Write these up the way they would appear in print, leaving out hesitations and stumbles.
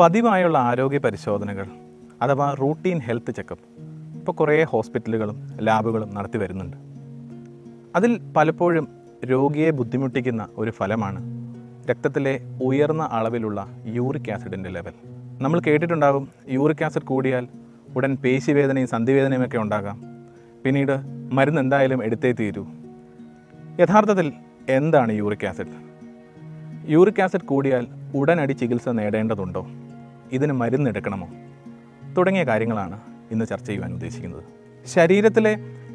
പതിവായുള്ള ആരോഗ്യ പരിശോധനകൾ അഥവാ റൂട്ടീൻ ഹെൽത്ത് ചെക്കപ്പ് ഇപ്പോൾ കുറേ ഹോസ്പിറ്റലുകളും ലാബുകളും നടത്തി വരുന്നുണ്ട്. അതിൽ പലപ്പോഴും രോഗിയെ ബുദ്ധിമുട്ടിക്കുന്ന ഒരു ഫലമാണ് രക്തത്തിലെ ഉയർന്ന അളവിലുള്ള യൂറിക് ആസിഡിൻ്റെ ലെവൽ. നമ്മൾ കേട്ടിട്ടുണ്ടാകും, യൂറിക് ആസിഡ് കൂടിയാൽ ഉടൻ പേശിവേദനയും സന്ധിവേദനയുമൊക്കെ ഉണ്ടാകാം, പിന്നീട് മരുന്ന് എന്തായാലും എടുത്തേ തീരൂ. യഥാർത്ഥത്തിൽ എന്താണ് യൂറിക് ആസിഡ്? യൂറിക് ആസിഡ് കൂടിയാൽ ഉടനടി ചികിത്സ നേടേണ്ടതുണ്ടോ? ഇതിന് മരുന്നെടുക്കണമോ? തുടങ്ങിയ കാര്യങ്ങളാണ് ഇന്ന് ചർച്ച ചെയ്യുവാൻ ഉദ്ദേശിക്കുന്നത്. ശരീരത്തിലെ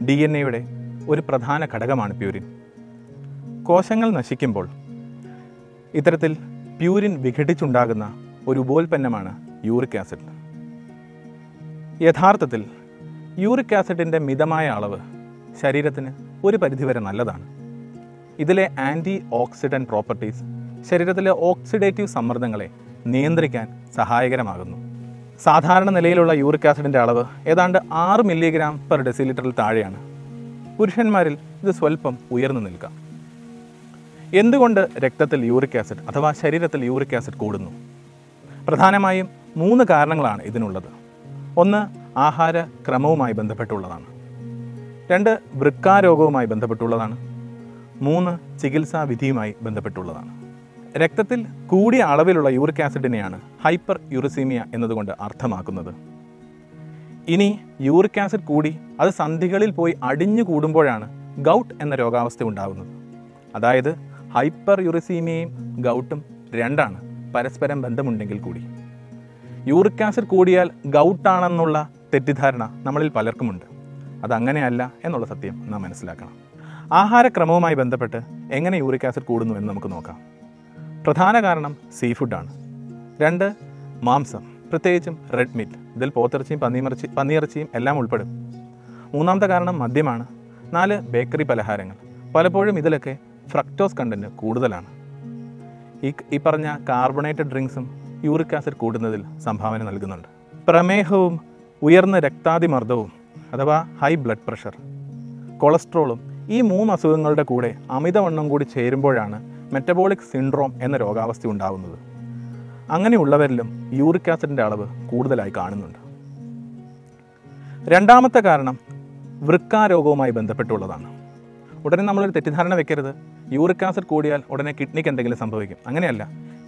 DNA-യുടെ ഒരു പ്രധാന ഘടകമാണ് പ്യൂരിൻ. കോശങ്ങൾ നശിക്കുമ്പോൾ ഇത്തരത്തിൽ പ്യൂരിൻ വിഘടിച്ചുണ്ടാകുന്ന ഒരു ഉപോൽപ്പന്നമാണ് യൂറിക് ആസിഡ്. യഥാർത്ഥത്തിൽ യൂറിക് ആസിഡിൻ്റെ മിതമായ അളവ് ശരീരത്തിന് ഒരു പരിധിവരെ നല്ലതാണ്. ഇതിലെ ആൻറ്റി ഓക്സിഡൻറ്റ് പ്രോപ്പർട്ടീസ് ശരീരത്തിലെ ഓക്സിഡേറ്റീവ് സമ്മർദ്ദങ്ങളെ നിയന്ത്രിക്കാൻ സഹായകരമാകുന്നു. സാധാരണ നിലയിലുള്ള യൂറിക് ആസിഡിൻ്റെ അളവ് ഏതാണ്ട് 6 mg/dL താഴെയാണ്. പുരുഷന്മാരിൽ ഇത് സ്വല്പം ഉയർന്നു നിൽക്കാം. എന്തുകൊണ്ട് രക്തത്തിൽ യൂറിക് ആസിഡ് അഥവാ ശരീരത്തിൽ യൂറിക് ആസിഡ് കൂടുന്നു? പ്രധാനമായും 3 കാരണങ്ങളാണ് ഇതിനുള്ളത്. ഒന്ന്, ആഹാര ക്രമവുമായി ബന്ധപ്പെട്ടുള്ളതാണ്. 2, വൃക്കാരോഗവുമായി ബന്ധപ്പെട്ടുള്ളതാണ്. 3, ചികിത്സാ വിധിയുമായി ബന്ധപ്പെട്ടുള്ളതാണ്. രക്തത്തിൽ കൂടിയ അളവിലുള്ള യൂറിക് ആസിഡിനെയാണ് ഹൈപ്പർ യൂറിസീമിയ എന്നതുകൊണ്ട് അർത്ഥമാക്കുന്നത്. ഇനി യൂറിക് ആസിഡ് കൂടി അത് സന്ധികളിൽ പോയി അടിഞ്ഞു കൂടുമ്പോഴാണ് ഗൗട്ട് എന്ന രോഗാവസ്ഥ ഉണ്ടാകുന്നത്. അതായത് ഹൈപ്പർ യൂറിസീമിയയും ഗൗട്ടും രണ്ടാണ്, പരസ്പരം ബന്ധമുണ്ടെങ്കിൽ കൂടി. യൂറിക് ആസിഡ് കൂടിയാൽ ഗൗട്ടാണെന്നുള്ള തെറ്റിദ്ധാരണ നമ്മളിൽ പലർക്കുമുണ്ട്. അതങ്ങനെയല്ല എന്നുള്ള സത്യം നാം മനസ്സിലാക്കണം. ആഹാരക്രമവുമായി ബന്ധപ്പെട്ട് എങ്ങനെ യൂറിക് ആസിഡ് കൂടുന്നു എന്ന് നമുക്ക് നോക്കാം. പ്രധാന കാരണം സീ ഫുഡാണ്. 2, മാംസം, പ്രത്യേകിച്ചും റെഡ് മീറ്റ്. ഇതിൽ പോത്തിറച്ചിയും പന്നിയിറച്ചിയും എല്ലാം ഉൾപ്പെടും. 3, കാരണം മദ്യമാണ്. 4, ബേക്കറി പലഹാരങ്ങൾ. പലപ്പോഴും ഇതിലൊക്കെ ഫ്രക്ടോസ് കണ്ടന്റ് കൂടുതലാണ്. ഈ പറഞ്ഞ കാർബണേറ്റഡ് ഡ്രിങ്ക്സും യൂറിക് ആസിഡ് കൂടുന്നതിൽ സംഭാവന നൽകുന്നുണ്ട്. പ്രമേഹവും ഉയർന്ന രക്താതിമർദ്ദവും അഥവാ ഹൈ ബ്ലഡ് പ്രഷർ, കൊളസ്ട്രോളും ഈ 3 അസുഖങ്ങളുടെ കൂടെ അമിതവണ്ണം കൂടി ചേരുമ്പോഴാണ് മെറ്റബോളിക് സിൻഡ്രോം എന്ന രോഗാവസ്ഥ ഉണ്ടാകുന്നത്. അങ്ങനെയുള്ളവരിലും യൂറിക് ആസിഡിൻ്റെ അളവ് കൂടുതലായി കാണുന്നുണ്ട്. 2 കാരണം വൃക്കാരോഗവുമായി ബന്ധപ്പെട്ടുള്ളതാണ്. ഉടനെ നമ്മളൊരു തെറ്റിദ്ധാരണ വെക്കരുത്, യൂറിക് ആസിഡ് കൂടിയാൽ ഉടനെ കിഡ്നിക്ക് എന്തെങ്കിലും സംഭവിക്കും. അങ്ങനെയല്ല.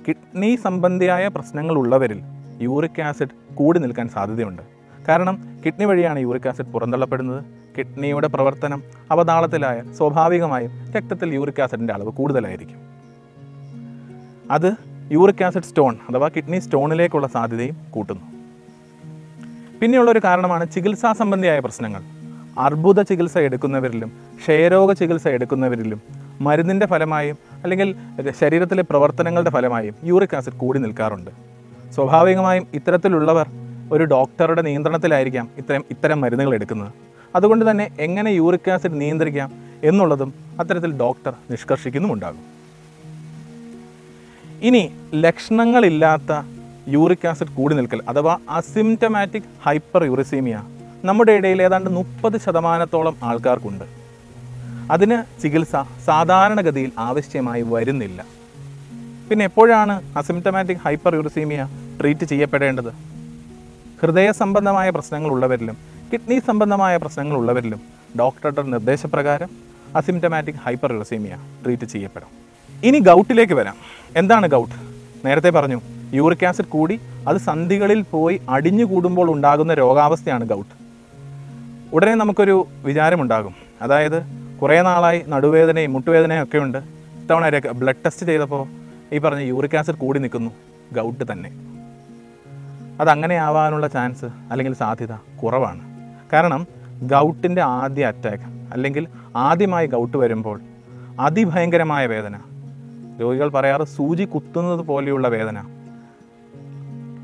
കിഡ്നി സംബന്ധിയായ പ്രശ്നങ്ങളുള്ളവരിൽ യൂറിക് ആസിഡ് കൂടി നിൽക്കാൻ സാധ്യതയുണ്ട്. കാരണം കിഡ്നി വഴിയാണ് യൂറിക് ആസിഡ് പുറന്തള്ളപ്പെടുന്നത്. കിഡ്നിയുടെ പ്രവർത്തനം അവതാളത്തിലായാൽ സ്വാഭാവികമായും രക്തത്തിൽ യൂറിക് ആസിഡിൻ്റെ അളവ് കൂടുതലായിരിക്കും. അത് യൂറിക് ആസിഡ് സ്റ്റോൺ അഥവാ കിഡ്നി സ്റ്റോണിലേക്കുള്ള സാധ്യതയും കൂട്ടുന്നു. പിന്നെയുള്ളൊരു കാരണമാണ് ചികിത്സാ സംബന്ധിയായ പ്രശ്നങ്ങൾ. അർബുദ ചികിത്സ എടുക്കുന്നവരിലും ക്ഷയരോഗ ചികിത്സ എടുക്കുന്നവരിലും മരുന്നിൻ്റെ ഫലമായും അല്ലെങ്കിൽ ശരീരത്തിലെ പ്രവർത്തനങ്ങളുടെ ഫലമായും യൂറിക് ആസിഡ് കൂടി നിൽക്കാറുണ്ട്. സ്വാഭാവികമായും ഇത്തരത്തിലുള്ളവർ ഒരു ഡോക്ടറുടെ നിയന്ത്രണത്തിലായിരിക്കാം ഇത്തരം മരുന്നുകൾ എടുക്കുന്നത്. അതുകൊണ്ട് തന്നെ എങ്ങനെ യൂറിക് ആസിഡ് നിയന്ത്രിക്കാം എന്നുള്ളതും അത്തരത്തിൽ ഡോക്ടർ നിഷ്കർഷിക്കുന്നുമുണ്ടാകും. ഇനി ലക്ഷണങ്ങളില്ലാത്ത യൂറിക് ആസിഡ് കൂടി നിൽക്കൽ അഥവാ അസിംറ്റമാറ്റിക് ഹൈപ്പർ യൂറിസീമിയ നമ്മുടെ ഇടയിൽ ഏതാണ്ട് 30% ആൾക്കാർക്കുണ്ട്. അതിന് ചികിത്സ സാധാരണഗതിയിൽ ആവശ്യമായി വരുന്നില്ല. പിന്നെ എപ്പോഴാണ് അസിംറ്റമാറ്റിക് ഹൈപ്പർ യൂറിസീമിയ ട്രീറ്റ് ചെയ്യപ്പെടേണ്ടത്? ഹൃദയ സംബന്ധമായ പ്രശ്നങ്ങളുള്ളവരിലും കിഡ്നി സംബന്ധമായ പ്രശ്നങ്ങളുള്ളവരിലും ഡോക്ടറുടെ നിർദ്ദേശപ്രകാരം അസിംറ്റമാറ്റിക് ഹൈപ്പർ യൂറിസീമിയ ട്രീറ്റ് ചെയ്യപ്പെടാം. ഇനി ഗൗട്ടിലേക്ക് വരാം. എന്താണ് ഗൗട്ട്? നേരത്തെ പറഞ്ഞു, യൂറിക് ആസിഡ് കൂടി അത് സന്ധികളിൽ പോയി അടിഞ്ഞു കൂടുമ്പോൾ ഉണ്ടാകുന്ന രോഗാവസ്ഥയാണ് ഗൗട്ട്. ഉടനെ നമുക്കൊരു വിചാരമുണ്ടാകും, അതായത് കുറേ നാളായി നടുവേദനയും മുട്ടുവേദനയും ഒക്കെ ഉണ്ട്, ഇത്തവണ ബ്ലഡ് ടെസ്റ്റ് ചെയ്തപ്പോൾ ഈ പറഞ്ഞ യൂറിക് ആസിഡ് കൂടി നിൽക്കുന്നു, ഗൗട്ട് തന്നെ. അതങ്ങനെ ആവാനുള്ള ചാൻസ് അല്ലെങ്കിൽ സാധ്യത കുറവാണ്. കാരണം ഗൗട്ടിൻ്റെ ആദ്യ അറ്റാക്ക് അല്ലെങ്കിൽ ആദ്യമായി ഗൗട്ട് വരുമ്പോൾ അതിഭയങ്കരമായ വേദന, രോഗികൾ പറയാറ് സൂചി കുത്തുന്നത് പോലെയുള്ള വേദന.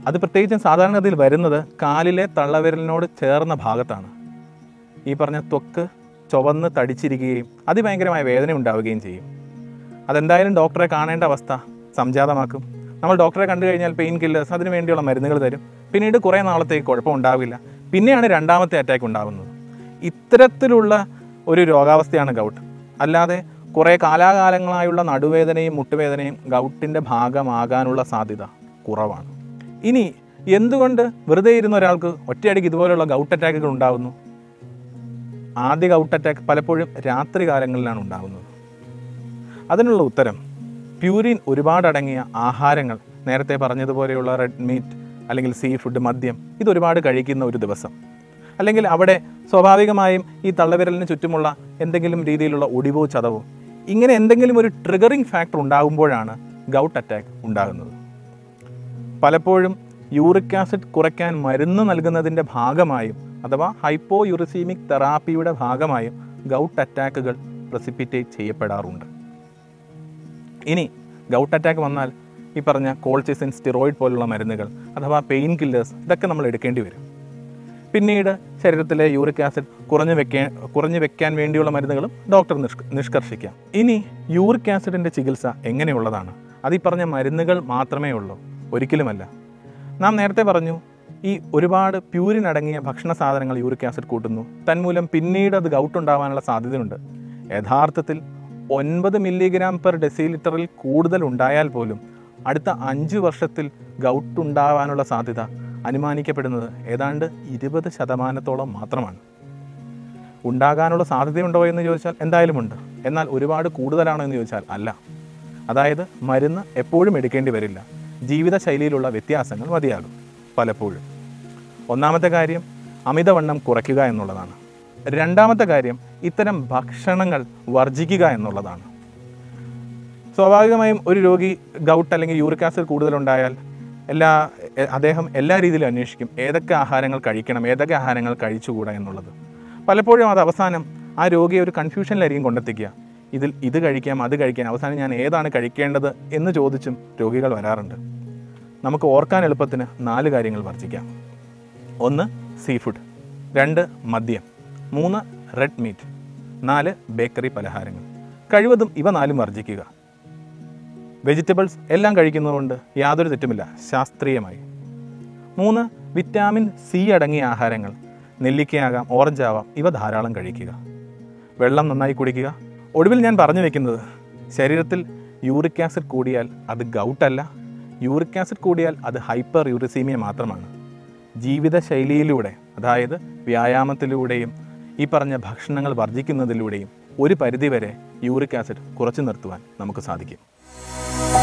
അത് പ്രത്യേകിച്ചും സാധാരണഗതിയിൽ വരുന്നത് കാലിലെ തള്ളവിരലിനോട് ചേർന്ന ഭാഗത്താണ്. ഈ പറഞ്ഞ ത്വക്ക് ചുവന്ന് തടിച്ചിരിക്കുകയും അതിഭയങ്കരമായ വേദന ഉണ്ടാവുകയും ചെയ്യും. അതെന്തായാലും ഡോക്ടറെ കാണേണ്ട അവസ്ഥ സംജാതമാക്കും. നമ്മൾ ഡോക്ടറെ കണ്ടു കഴിഞ്ഞാൽ പെയിൻ കില്ലേഴ്സ്, അതിനു വേണ്ടിയുള്ള മരുന്നുകൾ തരും. പിന്നീട് കുറേ നാളത്തേക്ക് കുഴപ്പമുണ്ടാവില്ല. പിന്നെയാണ് 2ാമത്തെ അറ്റാക്ക് ഉണ്ടാകുന്നത്. ഇത്തരത്തിലുള്ള ഒരു രോഗാവസ്ഥയാണ് ഗൗട്ട്. അല്ലാതെ കുറേ കാലാകാലങ്ങളായുള്ള നടുവേദനയും മുട്ടുവേദനയും ഗൗട്ടിൻ്റെ ഭാഗമാകാനുള്ള സാധ്യത കുറവാണ്. ഇനി എന്തുകൊണ്ട് വെറുതെ ഇരുന്ന ഒരാൾക്ക് ഒറ്റയടിക്ക് ഇതുപോലെയുള്ള ഗൗട്ട് അറ്റാക്കുകൾ ഉണ്ടാകുന്നു? ആദ്യ ഗൗട്ട് അറ്റാക്ക് പലപ്പോഴും രാത്രി കാലങ്ങളിലാണ് ഉണ്ടാകുന്നത്. അതിനുള്ള ഉത്തരം പ്യൂരിൻ ഒരുപാടടങ്ങിയ ആഹാരങ്ങൾ, നേരത്തെ പറഞ്ഞതുപോലെയുള്ള റെഡ് മീറ്റ് അല്ലെങ്കിൽ സീ ഫുഡ്, മദ്യം, ഇതൊരുപാട് കഴിക്കുന്ന ഒരു ദിവസം, അല്ലെങ്കിൽ അവിടെ സ്വാഭാവികമായും ഈ തള്ളവിരലിന് ചുറ്റുമുള്ള എന്തെങ്കിലും രീതിയിലുള്ള ഒടിവോ ചതവോ, ഇങ്ങനെ എന്തെങ്കിലും ഒരു ട്രിഗറിങ് ഫാക്ടർ ഉണ്ടാകുമ്പോഴാണ് ഗൗട്ട് അറ്റാക്ക് ഉണ്ടാകുന്നത്. പലപ്പോഴും യൂറിക് ആസിഡ് കുറയ്ക്കാൻ മരുന്ന് നൽകുന്നതിൻ്റെ ഭാഗമായും അഥവാ ഹൈപ്പോ യൂറിസീമിക് തെറാപ്പിയുടെ ഭാഗമായും ഗൗട്ട് അറ്റാക്കുകൾ പ്രസിപ്പിറ്റേറ്റ് ചെയ്യപ്പെടാറുണ്ട്. ഇനി ഗൗട്ട് അറ്റാക്ക് വന്നാൽ ഈ പറഞ്ഞ കോൾചിസിൻ, സ്റ്റിറോയിഡ് പോലുള്ള മരുന്നുകൾ അഥവാ പെയിൻ കില്ലേഴ്സ്, ഇതൊക്കെ നമ്മൾ എടുക്കേണ്ടി വരും. പിന്നീട് ശരീരത്തിലെ യൂറിക് ആസിഡ് കുറഞ്ഞു വെക്കാൻ വേണ്ടിയുള്ള മരുന്നുകളും ഡോക്ടർ നിഷ്കർഷിക്കാം. ഇനി യൂറിക് ആസിഡിൻ്റെ ചികിത്സ എങ്ങനെയുള്ളതാണ്? അതീ പറഞ്ഞ മരുന്നുകൾ മാത്രമേ ഉള്ളൂ? ഒരിക്കലുമല്ല. നാം നേരത്തെ പറഞ്ഞു, ഈ ഒരുപാട് പ്യൂരിനടങ്ങിയ ഭക്ഷണ സാധനങ്ങൾ യൂറിക് ആസിഡ് കൂട്ടുന്നു, തന്മൂലം പിന്നീട് അത് ഗൗട്ടുണ്ടാവാനുള്ള സാധ്യതയുണ്ട്. യഥാർത്ഥത്തിൽ 9 mg/dL കൂടുതൽ ഉണ്ടായാൽ പോലും അടുത്ത 5 വർഷത്തിൽ ഗൗട്ടുണ്ടാവാനുള്ള സാധ്യത അനുമാനിക്കപ്പെടുന്നത് ഏതാണ്ട് 20% മാത്രമാണ്. ഉണ്ടാകാനുള്ള സാധ്യതയുണ്ടോ എന്ന് ചോദിച്ചാൽ എന്തായാലും ഉണ്ട്. എന്നാൽ ഒരുപാട് കൂടുതലാണോ എന്ന് ചോദിച്ചാൽ അല്ല. അതായത് മരുന്ന് എപ്പോഴും എടുക്കേണ്ടി വരില്ല, ജീവിതശൈലിയിലുള്ള വ്യത്യാസങ്ങൾ മതിയാകും പലപ്പോഴും. ഒന്നാമത്തെ കാര്യം അമിതവണ്ണം കുറയ്ക്കുക എന്നുള്ളതാണ്. രണ്ടാമത്തെ കാര്യം ഇത്തരം ഭക്ഷണങ്ങൾ വർജിക്കുക എന്നുള്ളതാണ്. സ്വാഭാവികമായും ഒരു രോഗി ഗൗട്ട് അല്ലെങ്കിൽ യൂറിക് ആസിഡ് കൂടുതലുണ്ടായാൽ അദ്ദേഹം എല്ലാ രീതിയിലും അന്വേഷിക്കും, ഏതൊക്കെ ആഹാരങ്ങൾ കഴിക്കണം, ഏതൊക്കെ ആഹാരങ്ങൾ കഴിച്ചുകൂടാ എന്നുള്ളത്. പലപ്പോഴും അത് അവസാനം ആ രോഗിയെ ഒരു കൺഫ്യൂഷനിലായിരിക്കും കൊണ്ടെത്തിക്കുക. ഇത് കഴിക്കാം, അത് കഴിക്കാം, അവസാനം ഞാൻ ഏതാണ് കഴിക്കേണ്ടത് എന്ന് ചോദിച്ചും രോഗികൾ വരാറുണ്ട്. നമുക്ക് ഓർക്കാൻ എളുപ്പത്തിന് 4 കാര്യങ്ങൾ വർജിക്കാം. 1 സീ ഫുഡ്, 2 മദ്യം, 3 റെഡ് മീറ്റ്, 4 ബേക്കറി പലഹാരങ്ങൾ. കഴിവതും ഇവ 4 വർജിക്കുക. വെജിറ്റബിൾസ് എല്ലാം കഴിക്കുന്നതുകൊണ്ട് യാതൊരു തെറ്റുമില്ല ശാസ്ത്രീയമായി. 3 വിറ്റാമിൻ സി അടങ്ങിയ ആഹാരങ്ങൾ, നെല്ലിക്കയാകാം, ഓറഞ്ചാവാം, ഇവ ധാരാളം കഴിക്കുക. വെള്ളം നന്നായി കുടിക്കുക. ഒടുവിൽ ഞാൻ പറഞ്ഞു വയ്ക്കുന്നത്, ശരീരത്തിൽ യൂറിക് ആസിഡ് കൂടിയാൽ അത് ഗൗട്ടല്ല, യൂറിക് ആസിഡ് കൂടിയാൽ അത് ഹൈപ്പർ യൂറിസീമിയ മാത്രമാണ്. ജീവിതശൈലിയിലൂടെ, അതായത് വ്യായാമത്തിലൂടെയും ഈ പറഞ്ഞ ഭക്ഷണങ്ങൾ വർജിക്കുന്നതിലൂടെയും ഒരു പരിധിവരെ യൂറിക് ആസിഡ് കുറച്ചു നിർത്തുവാൻ നമുക്ക് സാധിക്കും.